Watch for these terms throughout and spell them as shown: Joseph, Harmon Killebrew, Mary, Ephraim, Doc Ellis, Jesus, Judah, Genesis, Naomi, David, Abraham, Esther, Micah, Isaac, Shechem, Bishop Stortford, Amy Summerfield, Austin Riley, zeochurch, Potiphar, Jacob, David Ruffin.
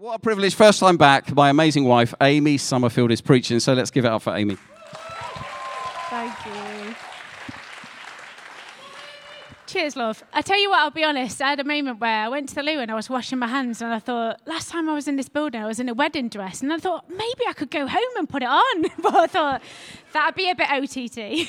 What a privilege. First time back, my amazing wife, Amy Summerfield, is preaching, so let's give it up for Amy. Thank you. Cheers, love. I tell you what, I'll be honest, I had a moment where I went to the loo and I was washing my hands and I thought, last time I was in this building, I was in a wedding dress, and I thought, maybe I could go home and put it on, but I thought, that'd be a bit OTT.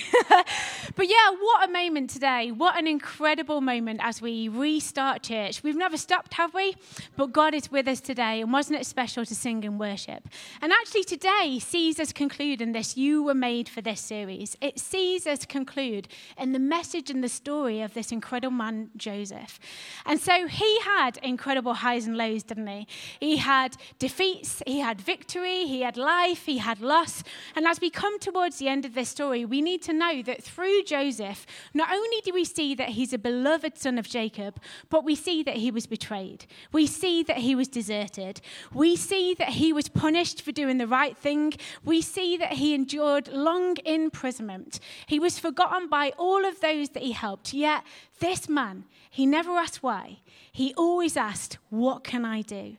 But yeah, what a moment today. What an incredible moment as we restart church. We've never stopped, have we? But God is with us today, and wasn't it special to sing and worship? And actually today sees us conclude in this You Were Made for This series. It sees us conclude in the message and the story of this incredible man, Joseph. And so he had incredible highs and lows, didn't he? He had defeats, he had victory, he had life, he had loss. And as we come towards the end of this story, we need to know that through Joseph, not only do we see that he's a beloved son of Jacob, but we see that he was betrayed. We see that he was deserted. We see that he was punished for doing the right thing. We see that he endured long imprisonment. He was forgotten by all of those that he helped. Yet this man, he never asked why. He always asked, what can I do?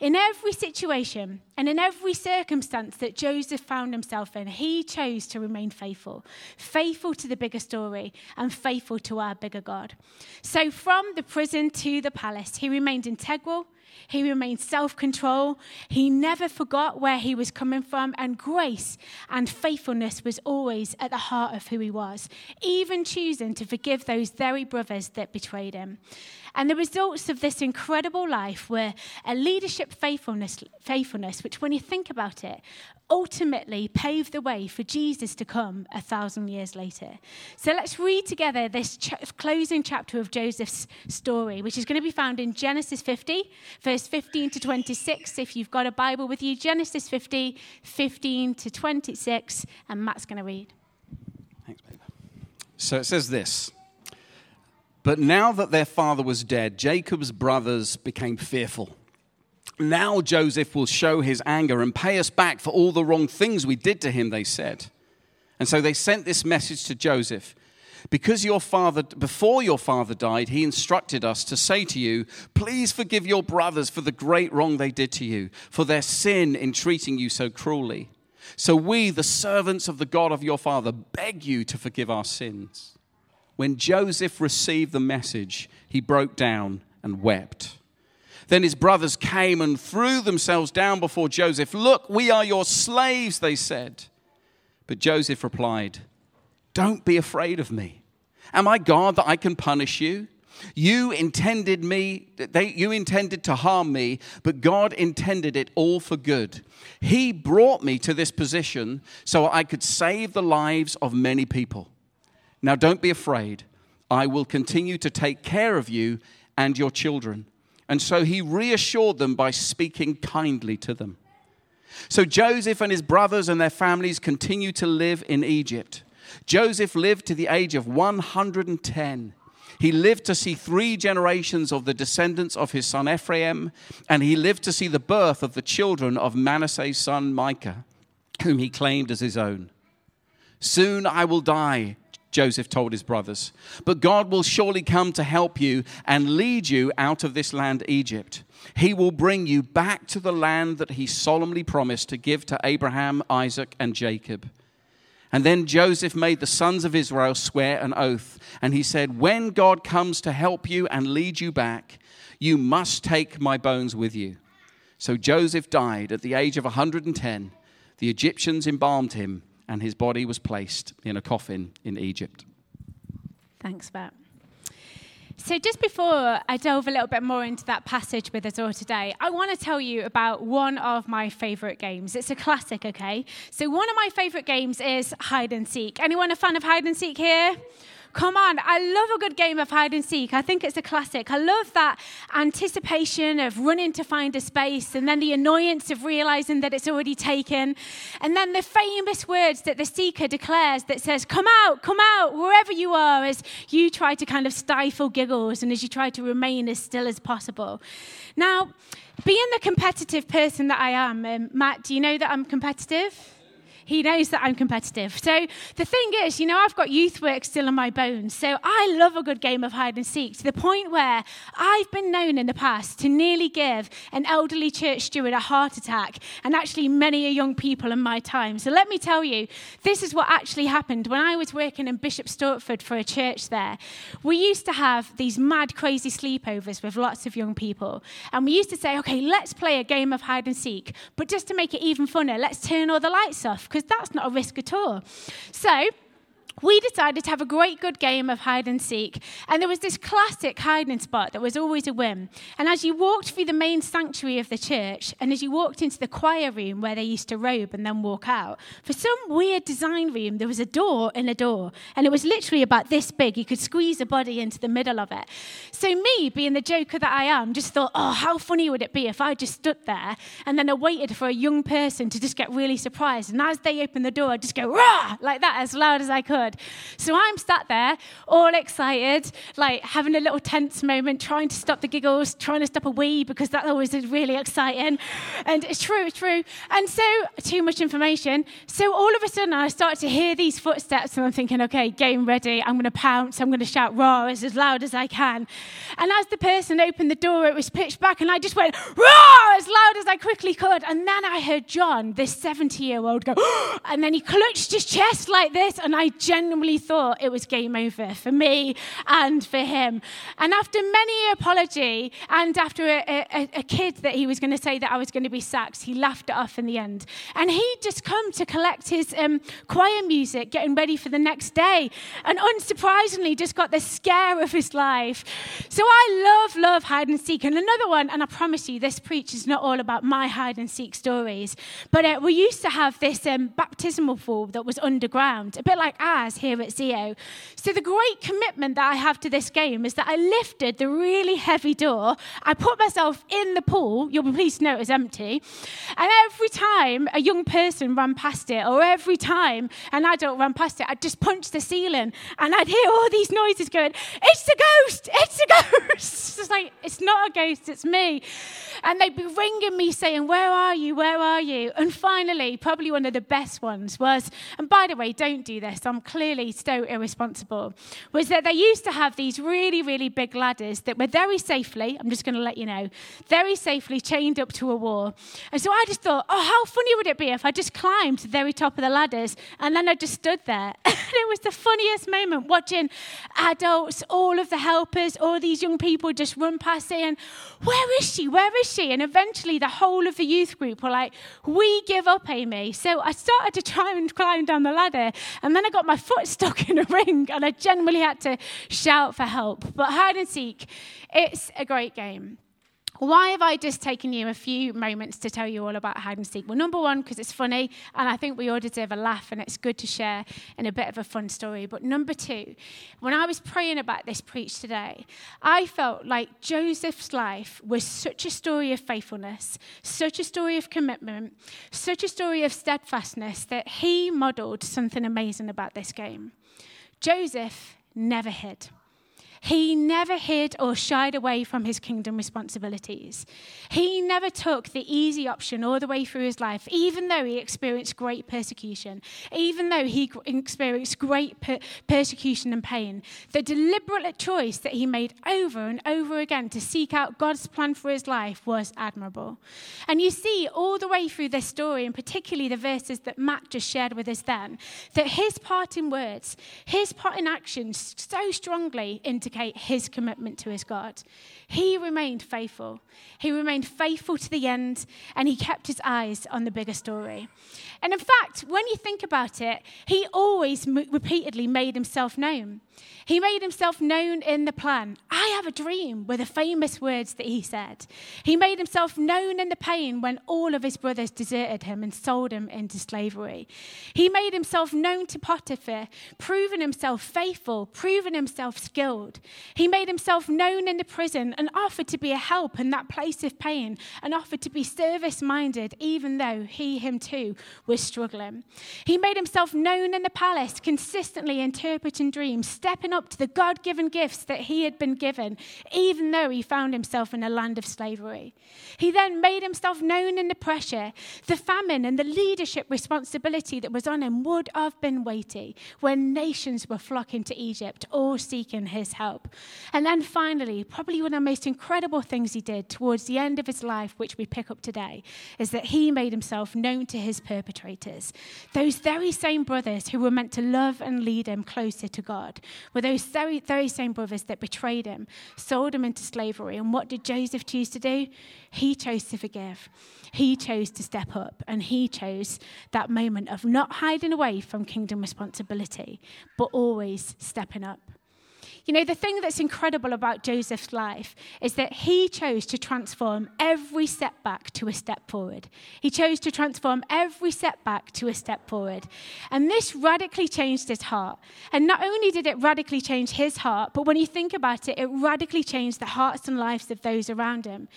In every situation and in every circumstance that Joseph found himself in, he chose to remain faithful. Faithful to the bigger story and faithful to our bigger God. So from the prison to the palace, he remained integral. He remained self-control. He never forgot where he was coming from, and grace and faithfulness was always at the heart of who he was, even choosing to forgive those very brothers that betrayed him. And the results of this incredible life were a leadership faithfulness, which when you think about it, ultimately paved the way for Jesus to come 1,000 years later. So let's read together this closing chapter of Joseph's story, which is going to be found in Genesis 50, verse 15 to 26, if you've got a Bible with you. Genesis 50, 15 to 26, and Matt's going to read. Thanks, babe. So it says this, "But now that their father was dead, Jacob's brothers became fearful. Now Joseph will show his anger and pay us back for all the wrong things we did to him," they said. And so they sent this message to Joseph. "Because before your father died, he instructed us to say to you, please forgive your brothers for the great wrong they did to you, for their sin in treating you so cruelly. So we, the servants of the God of your father, beg you to forgive our sins." When Joseph received the message, he broke down and wept. Then his brothers came and threw themselves down before Joseph. "Look, we are your slaves," they said. But Joseph replied, "Don't be afraid of me. Am I God that I can punish you? You intended to harm me, but God intended it all for good. He brought me to this position so I could save the lives of many people. Now don't be afraid. I will continue to take care of you and your children." And so he reassured them by speaking kindly to them. So Joseph and his brothers and their families continued to live in Egypt. Joseph lived to the age of 110. He lived to see 3 generations of the descendants of his son Ephraim, and he lived to see the birth of the children of Manasseh's son Micah, whom he claimed as his own. "Soon I will die," Joseph told his brothers, "but God will surely come to help you and lead you out of this land, Egypt. He will bring you back to the land that he solemnly promised to give to Abraham, Isaac, and Jacob." And then Joseph made the sons of Israel swear an oath, and he said, "When God comes to help you and lead you back, you must take my bones with you." So Joseph died at the age of 110. The Egyptians embalmed him, and his body was placed in a coffin in Egypt. Thanks, Matt. So just before I delve a little bit more into that passage with us all today, I want to tell you about one of my favourite games. It's a classic, okay? So one of my favourite games is hide and seek. Anyone a fan of hide and seek here? Come on, I love a good game of hide and seek. I think it's a classic. I love that anticipation of running to find a space, and then the annoyance of realizing that it's already taken. And then the famous words that the seeker declares that says, come out, wherever you are, as you try to kind of stifle giggles and as you try to remain as still as possible. Now, being the competitive person that I am, Matt, do you know that I'm competitive? He knows that I'm competitive. So the thing is, I've got youth work still in my bones. So I love a good game of hide and seek, to the point where I've been known in the past to nearly give an elderly church steward a heart attack, and actually many young people in my time. So let me tell you, this is what actually happened when I was working in Bishop Stortford for a church there. We used to have these mad, crazy sleepovers with lots of young people. And we used to say, okay, let's play a game of hide and seek. But just to make it even funner, let's turn all the lights off, because that's not a risk at all. So we decided to have a good game of hide and seek. And there was this classic hiding spot that was always a win. And as you walked through the main sanctuary of the church, and as you walked into the choir room where they used to robe and then walk out, for some weird design room, there was a door in a door. And it was literally about this big. You could squeeze a body into the middle of it. So me, being the joker that I am, just thought, oh, how funny would it be if I just stood there? And then I waited for a young person to just get really surprised. And as they opened the door, I'd just go, rah, like that, as loud as I could. So I'm sat there, all excited, like having a little tense moment, trying to stop the giggles, trying to stop a wee, because that always is really exciting. And it's true. And so, too much information. So all of a sudden, I start to hear these footsteps, and I'm thinking, okay, game ready. I'm going to pounce. I'm going to shout, rah, as loud as I can. And as the person opened the door, it was pitch black, and I just went, rah, as loud as I quickly could. And then I heard John, this 70-year-old, go, and then he clutched his chest like this, and I genuinely thought it was game over for me and for him. And after many apology, and after a kid that he was going to say that I was going to be sacked, he laughed it off in the end. And he'd just come to collect his choir music, getting ready for the next day, and unsurprisingly just got the scare of his life. So I love hide and seek. And another one, and I promise you, this preach is not all about my hide and seek stories, but we used to have this baptismal pool that was underground, a bit like ours here at Zeo. So the great commitment that I have to this game is that I lifted the really heavy door, I put myself in the pool, you'll be pleased to know it was empty, and every time a young person ran past it, or every time an adult ran past it, I'd just punch the ceiling, and I'd hear all these noises going, it's a ghost, it's a ghost. It's like, it's not a ghost, it's me. And they'd be ringing me saying, where are you? And finally, probably one of the best ones was, and by the way, don't do this, I'm clearly so irresponsible, was that they used to have these really, really big ladders that were very safely, I'm just going to let you know, very safely chained up to a wall. And so I just thought, oh, how funny would it be if I just climbed to the very top of the ladders, and then I just stood there. And it was the funniest moment, watching adults, all of the helpers, all these young people just run past saying, where is she? And eventually the whole of the youth group were like, we give up, Amy. So I started to try and climb down the ladder, and then I got my foot stuck in a ring, and I genuinely had to shout for help. But hide and seek, it's a great game. Why have I just taken you a few moments to tell you all about hide and seek? Well, number one, because it's funny, and I think we all deserve a laugh, and it's good to share in a bit of a fun story. But number two, when I was praying about this preach today, I felt like Joseph's life was such a story of faithfulness, such a story of commitment, such a story of steadfastness, that he modeled something amazing about this game. Joseph never hid. He never hid or shied away from his kingdom responsibilities. He never took the easy option all the way through his life, even though he experienced great persecution, even though he experienced great persecution and pain. The deliberate choice that he made over and over again to seek out God's plan for his life was admirable. And you see all the way through this story, and particularly the verses that Matt just shared with us then, that his part in words, his part in actions so strongly indicate his commitment to his God. He remained faithful. He remained faithful to the end, and he kept his eyes on the bigger story. And in fact, when you think about it, he always repeatedly made himself known. He made himself known in the plan. I have a dream were the famous words that he said. He made himself known in the pain when all of his brothers deserted him and sold him into slavery. He made himself known to Potiphar, proving himself faithful, proving himself skilled. world. He made himself known in the prison and offered to be a help in that place of pain and offered to be service-minded, even though he too was struggling. He made himself known in the palace, consistently interpreting dreams, stepping up to the God-given gifts that he had been given, even though he found himself in a land of slavery. He then made himself known in the pressure. The famine and the leadership responsibility that was on him would have been weighty when nations were flocking to Egypt, all seeking his help. And then finally, probably one of the most incredible things he did towards the end of his life, which we pick up today, is that he made himself known to his perpetrators. Those very same brothers who were meant to love and lead him closer to God were those very same brothers that betrayed him, sold him into slavery. And what did Joseph choose to do? He chose to forgive. He chose to step up, and he chose that moment of not hiding away from kingdom responsibility, but always stepping up. You know, the thing that's incredible about Joseph's life is that he chose to transform every setback to a step forward. He chose to transform every setback to a step forward. And this radically changed his heart. And not only did it radically change his heart, but when you think about it, it radically changed the hearts and lives of those around him.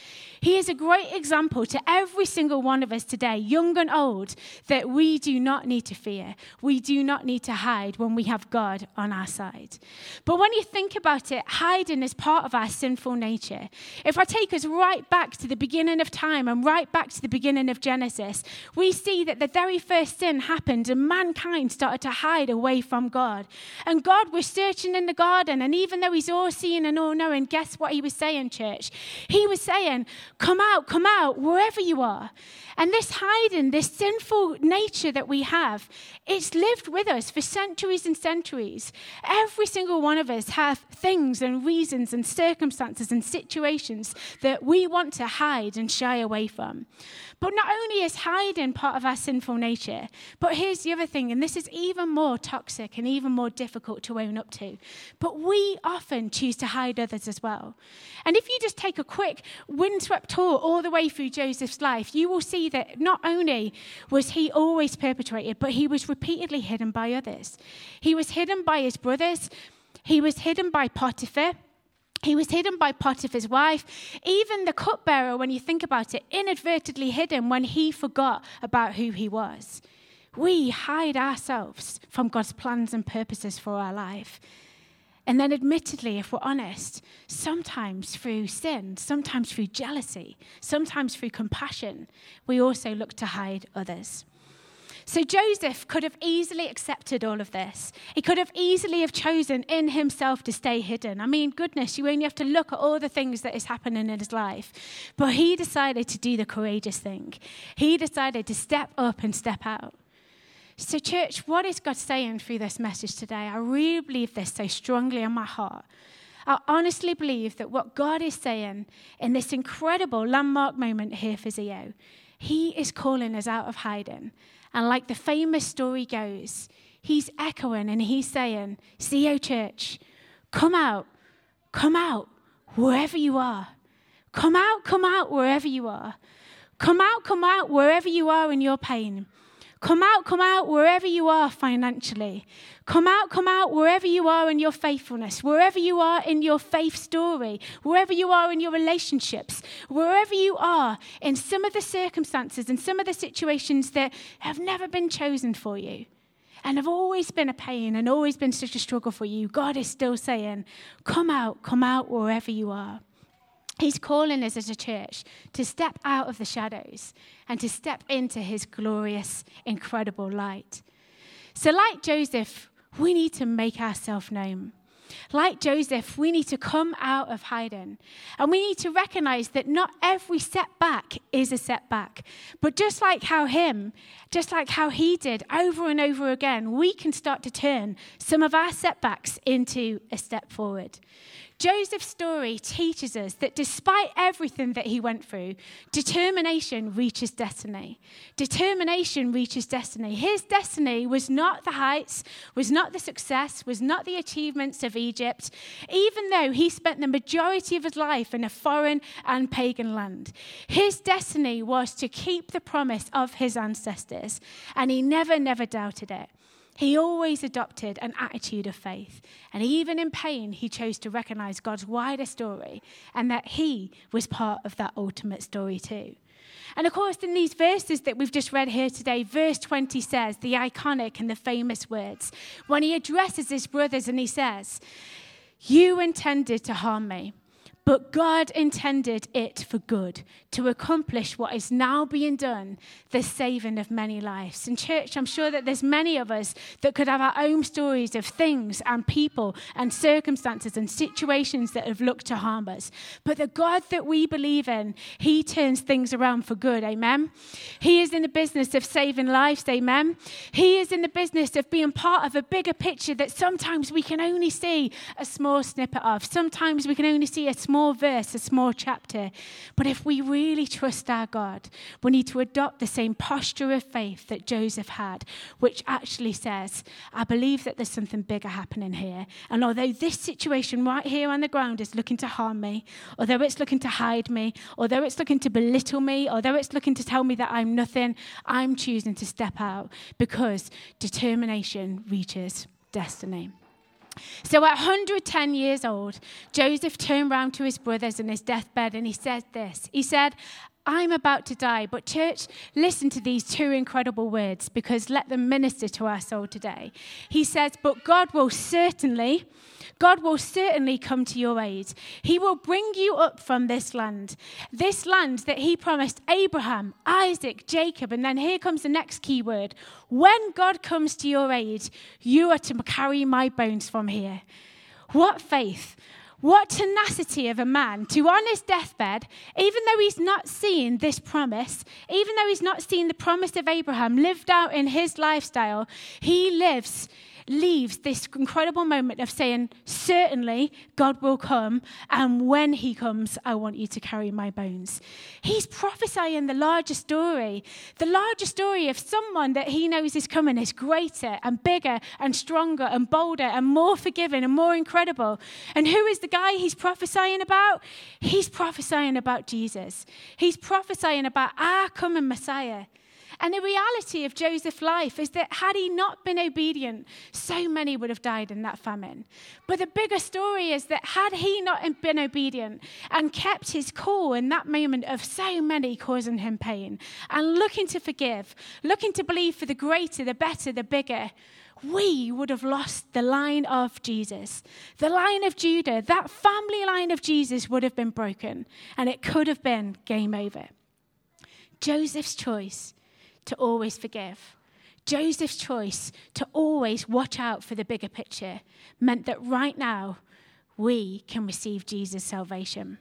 He is a great example to every single one of us today, young and old, that we do not need to fear. We do not need to hide when we have God on our side. But when you think about it, hiding is part of our sinful nature. If I take us right back to the beginning of time and right back to the beginning of Genesis, we see that the very first sin happened and mankind started to hide away from God. And God was searching in the garden, and even though he's all-seeing and all-knowing, guess what he was saying, church? He was saying, come out, wherever you are. And this hiding, this sinful nature that we have, it's lived with us for centuries and centuries. Every single one of us have things and reasons and circumstances and situations that we want to hide and shy away from. But not only is hiding part of our sinful nature, but here's the other thing, and this is even more toxic and even more difficult to own up to, but we often choose to hide others as well. And if you just take a quick windswept tour all the way through Joseph's life, you will see that not only was he always perpetrated, but he was repeatedly hidden by others. He was hidden by his brothers. He was hidden by Potiphar. He was hidden by Potiphar's wife. Even the cupbearer, when you think about it, inadvertently hidden when he forgot about who he was. We hide ourselves from God's plans and purposes for our life. And then admittedly, if we're honest, sometimes through sin, sometimes through jealousy, sometimes through compassion, we also look to hide others. So Joseph could have easily accepted all of this. He could have easily have chosen in himself to stay hidden. I mean, goodness, you only have to look at all the things that is happening in his life. But he decided to do the courageous thing. He decided to step up and step out. So church, what is God saying through this message today? I really believe this so strongly in my heart. I honestly believe that what God is saying in this incredible landmark moment here for Zeo, he is calling us out of hiding. And like the famous story goes, he's echoing and he's saying, Zeo Church, come out, wherever you are. Come out, wherever you are. Come out, wherever you are in your pain. Come out, wherever you are financially. Come out, wherever you are in your faithfulness, wherever you are in your faith story, wherever you are in your relationships, wherever you are in some of the circumstances and some of the situations that have never been chosen for you and have always been a pain and always been such a struggle for you. God is still saying, come out, wherever you are. He's calling us as a church to step out of the shadows and to step into his glorious, incredible light. So like Joseph, we need to make ourselves known. Like Joseph, we need to come out of hiding. And we need to recognize that not every setback is a setback. But just like how he did over and over again, we can start to turn some of our setbacks into a step forward. Joseph's story teaches us that despite everything that he went through, determination reaches destiny. Determination reaches destiny. His destiny was not the heights, was not the success, was not the achievements of Egypt, even though he spent the majority of his life in a foreign and pagan land. His destiny was to keep the promise of his ancestors, and he never doubted it. He always adopted an attitude of faith, and even in pain, he chose to recognize God's wider story and that he was part of that ultimate story too. And of course, in these verses that we've just read here today, verse 20 says the iconic and the famous words, when he addresses his brothers and he says, "You intended to harm me, but God intended it for good, to accomplish what is now being done, the saving of many lives." And church, I'm sure that there's many of us that could have our own stories of things and people and circumstances and situations that have looked to harm us. But the God that we believe in, he turns things around for good, amen? He is in the business of saving lives, amen? He is in the business of being part of a bigger picture that sometimes we can only see a small snippet of. Sometimes we can only see a small verse, a small chapter. But if we really trust our God, we need to adopt the same posture of faith that Joseph had, which actually says, I believe that there's something bigger happening here. And although this situation right here on the ground is looking to harm me, although it's looking to hide me, although it's looking to belittle me, although it's looking to tell me that I'm nothing, I'm choosing to step out because determination reaches destiny. So at 110 years old, Joseph turned round to his brothers on his deathbed and he said this. He said, I'm about to die, but church, listen to these two incredible words because let them minister to our soul today. He says, but God will certainly come to your aid. He will bring you up from this land that he promised Abraham, Isaac, Jacob, and then here comes the next key word. When God comes to your aid, you are to carry my bones from here. What faith! What tenacity of a man to on his deathbed, even though he's not seen this promise, even though he's not seen the promise of Abraham lived out in his lifestyle, he leaves this incredible moment of saying, certainly God will come, and when he comes, I want you to carry my bones. He's prophesying the larger story of someone that he knows is coming is greater and bigger and stronger and bolder and more forgiving and more incredible. And who is the guy he's prophesying about? He's prophesying about Jesus. He's prophesying about our coming Messiah. And the reality of Joseph's life is that had he not been obedient, so many would have died in that famine. But the bigger story is that had he not been obedient and kept his cool in that moment of so many causing him pain and looking to forgive, looking to believe for the greater, the better, the bigger, we would have lost the line of Jesus. The line of Judah, that family line of Jesus would have been broken and it could have been game over. Joseph's choice to always forgive, Joseph's choice to always watch out for the bigger picture, meant that right now we can receive Jesus' salvation.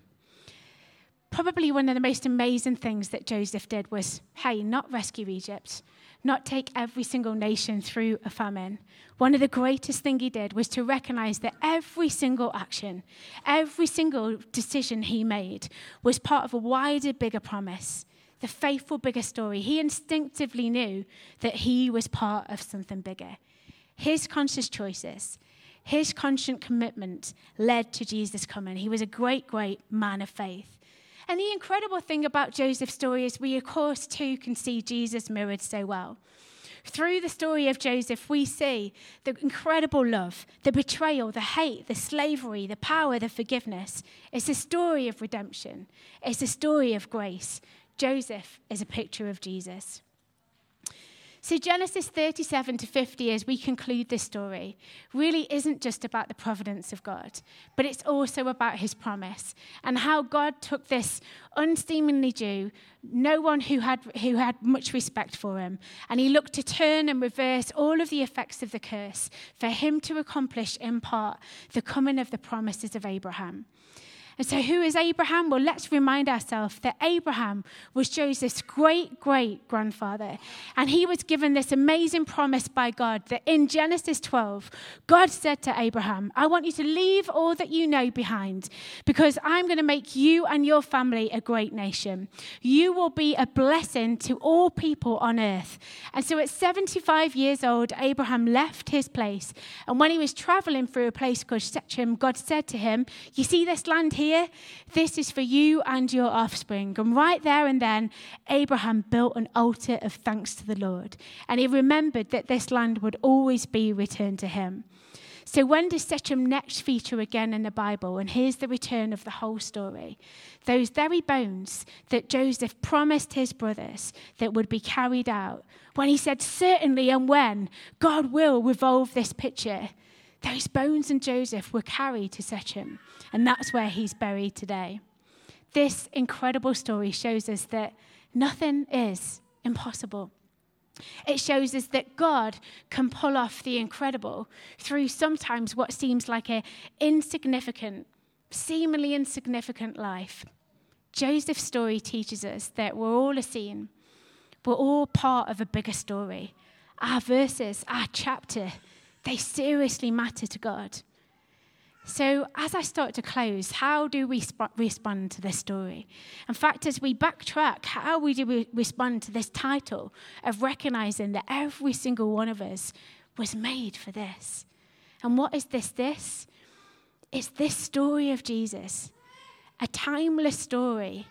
Probably one of the most amazing things that Joseph did was, hey, not rescue Egypt, not take every single nation through a famine. One of the greatest things he did was to recognize that every single action, every single decision he made was part of a wider, bigger promise. The faithful bigger story. He instinctively knew that he was part of something bigger. His conscious choices, his constant commitment led to Jesus coming. He was a great, great man of faith. And the incredible thing about Joseph's story is we, of course, too, can see Jesus mirrored so well. Through the story of Joseph, we see the incredible love, the betrayal, the hate, the slavery, the power, the forgiveness. It's a story of redemption. It's a story of grace. Joseph is a picture of Jesus. So Genesis 37-50, as we conclude this story, really isn't just about the providence of God, but it's also about his promise and how God took this unseemly Jew, no one who had much respect for him, and he looked to turn and reverse all of the effects of the curse for him to accomplish in part the coming of the promises of Abraham. And so who is Abraham? Well, let's remind ourselves that Abraham was Joseph's great-great-grandfather. And he was given this amazing promise by God that in Genesis 12, God said to Abraham, I want you to leave all that you know behind because I'm going to make you and your family a great nation. You will be a blessing to all people on earth. And so at 75 years old, Abraham left his place. And when he was traveling through a place called Shechem, God said to him, you see this land here? here. This is for you and your offspring. And right there and then, Abraham built an altar of thanks to the Lord. And he remembered that this land would always be returned to him. So when does Shechem next feature again in the Bible? And here's the return of the whole story. Those very bones that Joseph promised his brothers that would be carried out. When he said, certainly and when, God will revolve this picture. Those bones and Joseph were carried to Shechem. And that's where he's buried today. This incredible story shows us that nothing is impossible. It shows us that God can pull off the incredible through sometimes what seems like an insignificant, seemingly insignificant life. Joseph's story teaches us that we're all a scene. We're all part of a bigger story. Our verses, our chapter, they seriously matter to God. So as I start to close, how do we respond to this story? In fact, as we backtrack, how do we respond to this title of recognizing that every single one of us was made for this? And what is this? It's this story of Jesus, a timeless story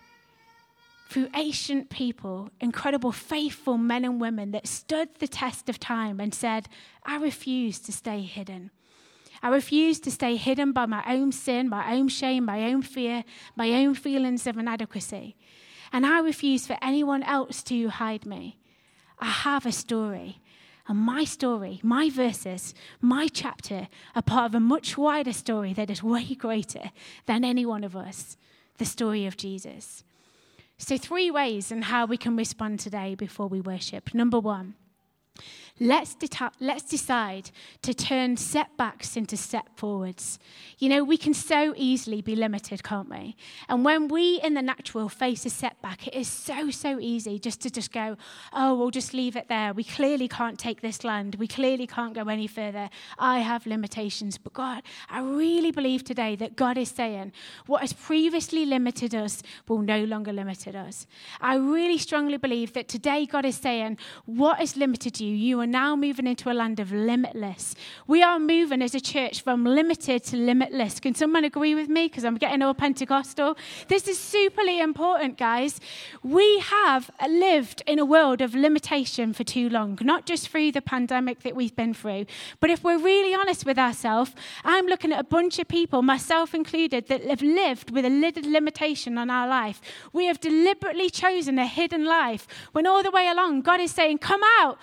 through ancient people, incredible, faithful men and women that stood the test of time and said, I refuse to stay hidden. I refuse to stay hidden by my own sin, my own shame, my own fear, my own feelings of inadequacy. And I refuse for anyone else to hide me. I have a story. And my story, my verses, my chapter are part of a much wider story that is way greater than any one of us. The story of Jesus. So 3 ways in how we can respond today before we worship. Number 1. Let's decide to turn setbacks into step forwards. You know, we can so easily be limited, can't we? And when we in the natural face a setback, it is so easy just to go, oh, we'll just leave it there. We clearly can't take this land. We clearly can't go any further. I have limitations. But God, I really believe today that God is saying what has previously limited us will no longer limit us. I really strongly believe that today God is saying what has limited you, you are now moving into a land of limitless. We are moving as a church from limited to limitless. Can someone agree with me? Because I'm getting all Pentecostal. This is superly important, guys. We have lived in a world of limitation for too long, not just through the pandemic that we've been through, but if we're really honest with ourselves, I'm looking at a bunch of people, myself included, that have lived with a limitation on our life. We have deliberately chosen a hidden life when all the way along God is saying, come out,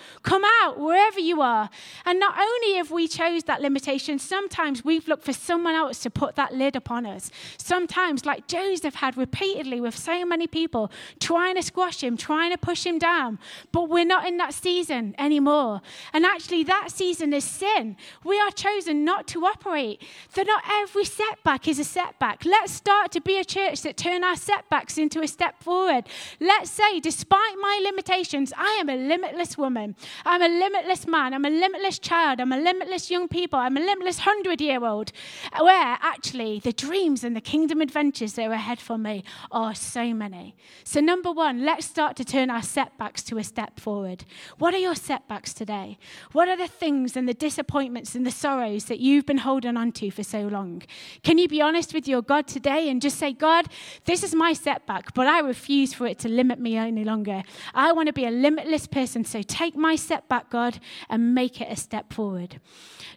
wherever you are. And not only have we chose that limitation, sometimes we've looked for someone else to put that lid upon us. Sometimes, like Joseph had repeatedly with so many people, trying to squash him, trying to push him down. But we're not in that season anymore. And actually, that season is sin. We are chosen not to operate. So not every setback is a setback. Let's start to be a church that turn our setbacks into a step forward. Let's say, despite my limitations, I am a limitless woman. I'm a limitless man. I'm a limitless child. I'm a limitless young people. I'm a limitless 100-year-old, where actually the dreams and the kingdom adventures that are ahead for me are so many. So number 1, let's start to turn our setbacks to a step forward. What are your setbacks today? What are the things and the disappointments and the sorrows that you've been holding on to for so long? Can you be honest with your God today and just say, God, this is my setback, but I refuse for it to limit me any longer. I want to be a limitless person, so take my setback, God, and make it a step forward.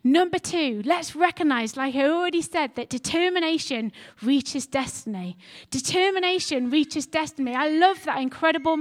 Number 2, let's recognize, like I already said, that determination reaches destiny. Determination reaches destiny. I love that incredible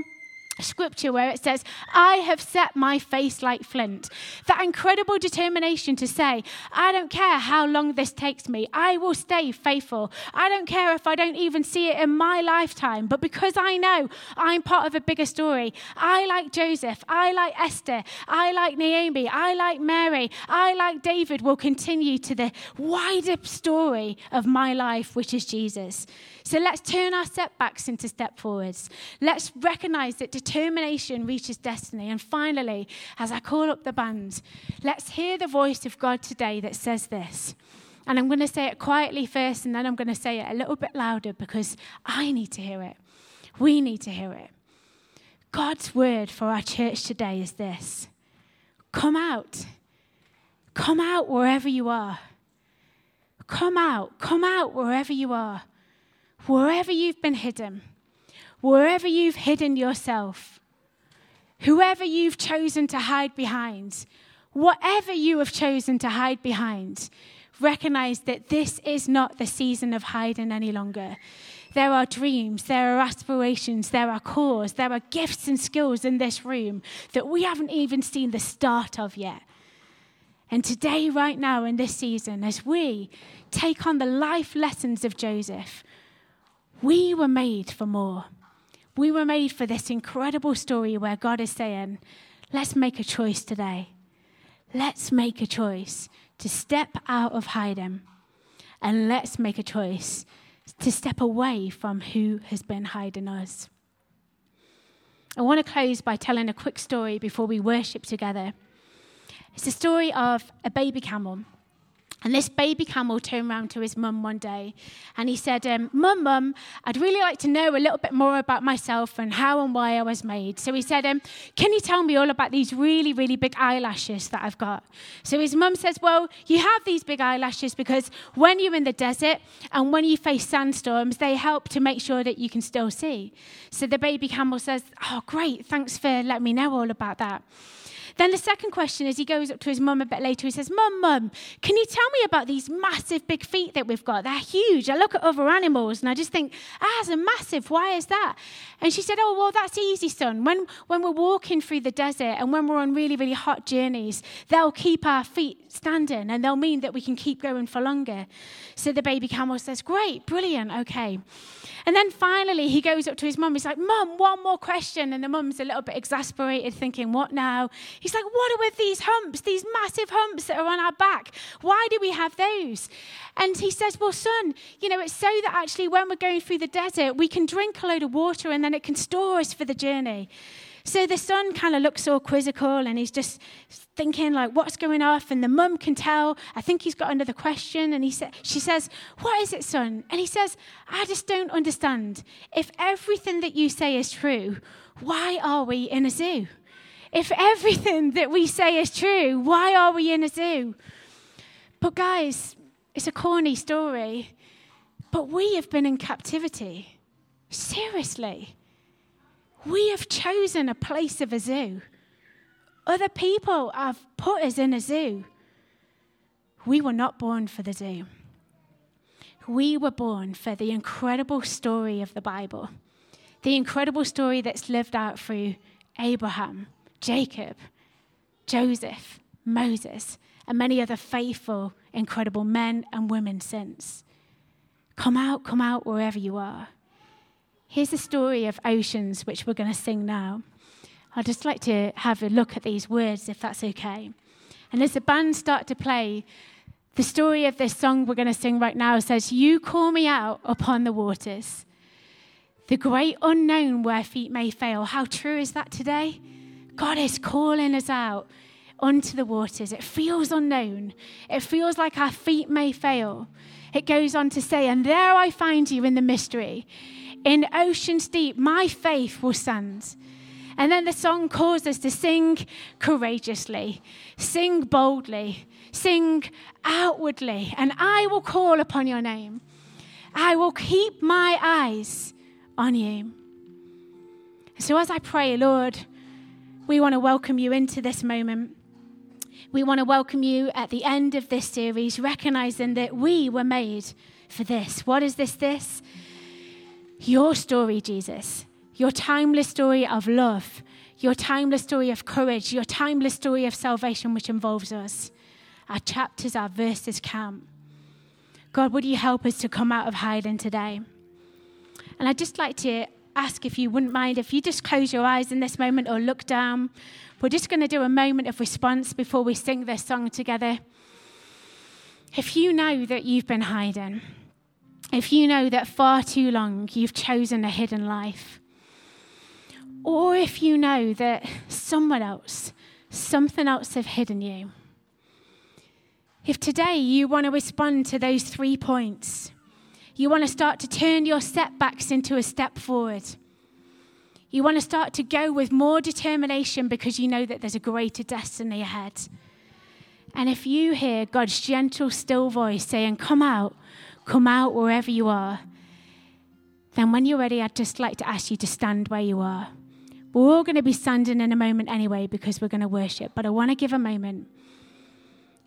scripture where it says, I have set my face like flint. That incredible determination to say, I don't care how long this takes me. I will stay faithful. I don't care if I don't even see it in my lifetime, but because I know I'm part of a bigger story. I like Joseph. I like Esther. I like Naomi. I like Mary. I like David will continue to the wider story of my life, which is Jesus. So let's turn our setbacks into step forwards. Let's recognize that determination reaches destiny. And finally, as I call up the band, let's hear the voice of God today that says this. And I'm going to say it quietly first, and then I'm going to say it a little bit louder because I need to hear it. We need to hear it. God's word for our church today is this. Come out. Come out wherever you are. Come out. Come out wherever you are. wherever you've been hidden, wherever you've hidden yourself, whoever you've chosen to hide behind, whatever you have chosen to hide behind, recognize that this is not the season of hiding any longer. There are dreams, there are aspirations, there are cores, there are gifts and skills in this room that we haven't even seen the start of yet. And today, right now, in this season, as we take on the life lessons of Joseph, we were made for more. We were made for this incredible story where God is saying, let's make a choice today. Let's make a choice to step out of hiding. And let's make a choice to step away from who has been hiding us. I want to close by telling a quick story before we worship together. It's the story of a baby camel. And this baby camel turned round to his mum one day and he said, Mum, I'd really like to know a little bit more about myself and how and why I was made. So he said, can you tell me all about these really, really big eyelashes that I've got? So his mum says, well, you have these big eyelashes because when you're in the desert and when you face sandstorms, they help to make sure that you can still see. So the baby camel says, oh, great, thanks for letting me know all about that. Then the second question is, he goes up to his mum a bit later. He says, Mum, can you tell me about these massive big feet that we've got? They're huge. I look at other animals and I just think, they're massive. Why is that? And she said, that's easy, son. When we're walking through the desert and when we're on really, really hot journeys, they'll keep our feet standing and they'll mean that we can keep going for longer. So the baby camel says, great, brilliant, okay. And then finally, he goes up to his mum. He's like, Mum, one more question. And the mum's a little bit exasperated, thinking, what now? He's like, what are with these humps, these massive humps that are on our back? Why do we have those? And he says, well, son, it's so that actually when we're going through the desert, we can drink a load of water and then it can store us for the journey. So the son kind of looks all quizzical and he's just thinking like, what's going off? And the mum can tell, I think he's got another question. And she says, what is it, son? And he says, I just don't understand. If everything that you say is true, why are we in a zoo? If everything that we say is true, why are we in a zoo? But guys, it's a corny story, but we have been in captivity. Seriously. We have chosen a place of a zoo. Other people have put us in a zoo. We were not born for the zoo. We were born for the incredible story of the Bible, the incredible story that's lived out through Abraham, Jacob, Joseph, Moses, and many other faithful, incredible men and women since. Come out wherever you are. Here's the story of oceans, which we're going to sing now. I'd just like to have a look at these words, if that's okay. And as the band start to play, the story of this song we're going to sing right now says, you call me out upon the waters, the great unknown where feet may fail. How true is that today? God is calling us out onto the waters. It feels unknown. It feels like our feet may fail. It goes on to say, and there I find you in the mystery. In oceans deep, my faith will stand. And then the song calls us to sing courageously, sing boldly, sing outwardly, and I will call upon your name. I will keep my eyes on you. So as I pray, Lord, we want to welcome you into this moment. We want to welcome you at the end of this series, recognizing that we were made for this. What is this? Your story, Jesus. Your timeless story of love. Your timeless story of courage. Your timeless story of salvation, which involves us. Our chapters, our verses count. God, would you help us to come out of hiding today? And I'd just like to ask, if you wouldn't mind, if you just close your eyes in this moment or look down. We're just going to do a moment of response before we sing this song together. If you know that you've been hiding, if you know that far too long you've chosen a hidden life, or if you know that someone else, something else have hidden you, if today you want to respond to those 3 points, you want to start to turn your setbacks into a step forward. You want to start to go with more determination because you know that there's a greater destiny ahead. And if you hear God's gentle, still voice saying, come out wherever you are, then when you're ready, I'd just like to ask you to stand where you are. We're all going to be standing in a moment anyway because we're going to worship, but I want to give a moment.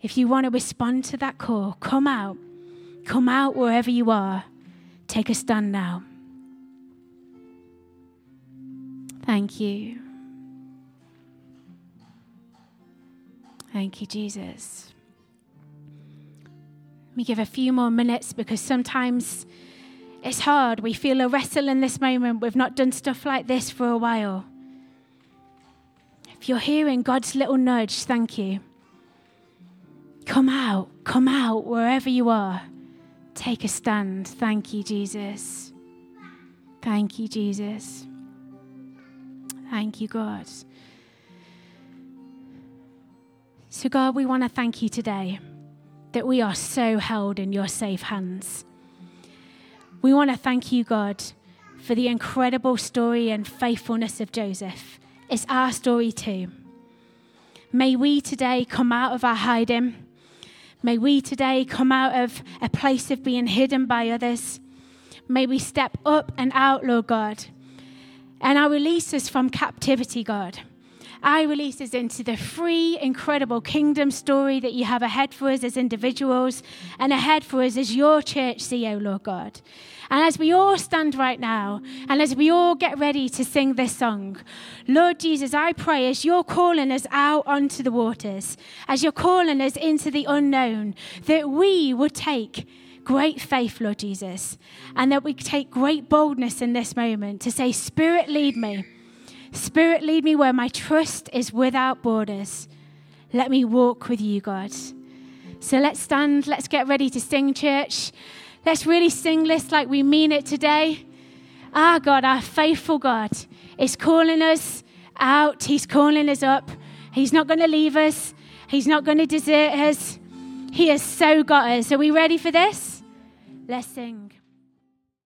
If you want to respond to that call, come out. Come out wherever you are. Take a stand now. Thank you. Thank you, Jesus. Let me give a few more minutes because sometimes it's hard. We feel a wrestle in this moment. We've not done stuff like this for a while. If you're hearing God's little nudge, thank you. Come out wherever you are. Take a stand. Thank you, Jesus. Thank you, Jesus. Thank you, God. So God, we want to thank you today that we are so held in your safe hands. We want to thank you, God, for the incredible story and faithfulness of Joseph. It's our story too. May we today come out of our hiding. May we today come out of a place of being hidden by others. May we step up and out, Lord God. And I release us from captivity, God. I release us into the free, incredible kingdom story that you have ahead for us as individuals and ahead for us as your church, CEO, Lord God. And as we all stand right now and as we all get ready to sing this song, Lord Jesus, I pray as you're calling us out onto the waters, as you're calling us into the unknown, that we would take great faith, Lord Jesus, and that we take great boldness in this moment to say, Spirit, lead me. Spirit, lead me where my trust is without borders. Let me walk with you, God. So let's stand. Let's get ready to sing, church. Let's really sing this like we mean it today. Our God, our faithful God, is calling us out. He's calling us up. He's not going to leave us. He's not going to desert us. He has so got us. Are we ready for this? Let's sing.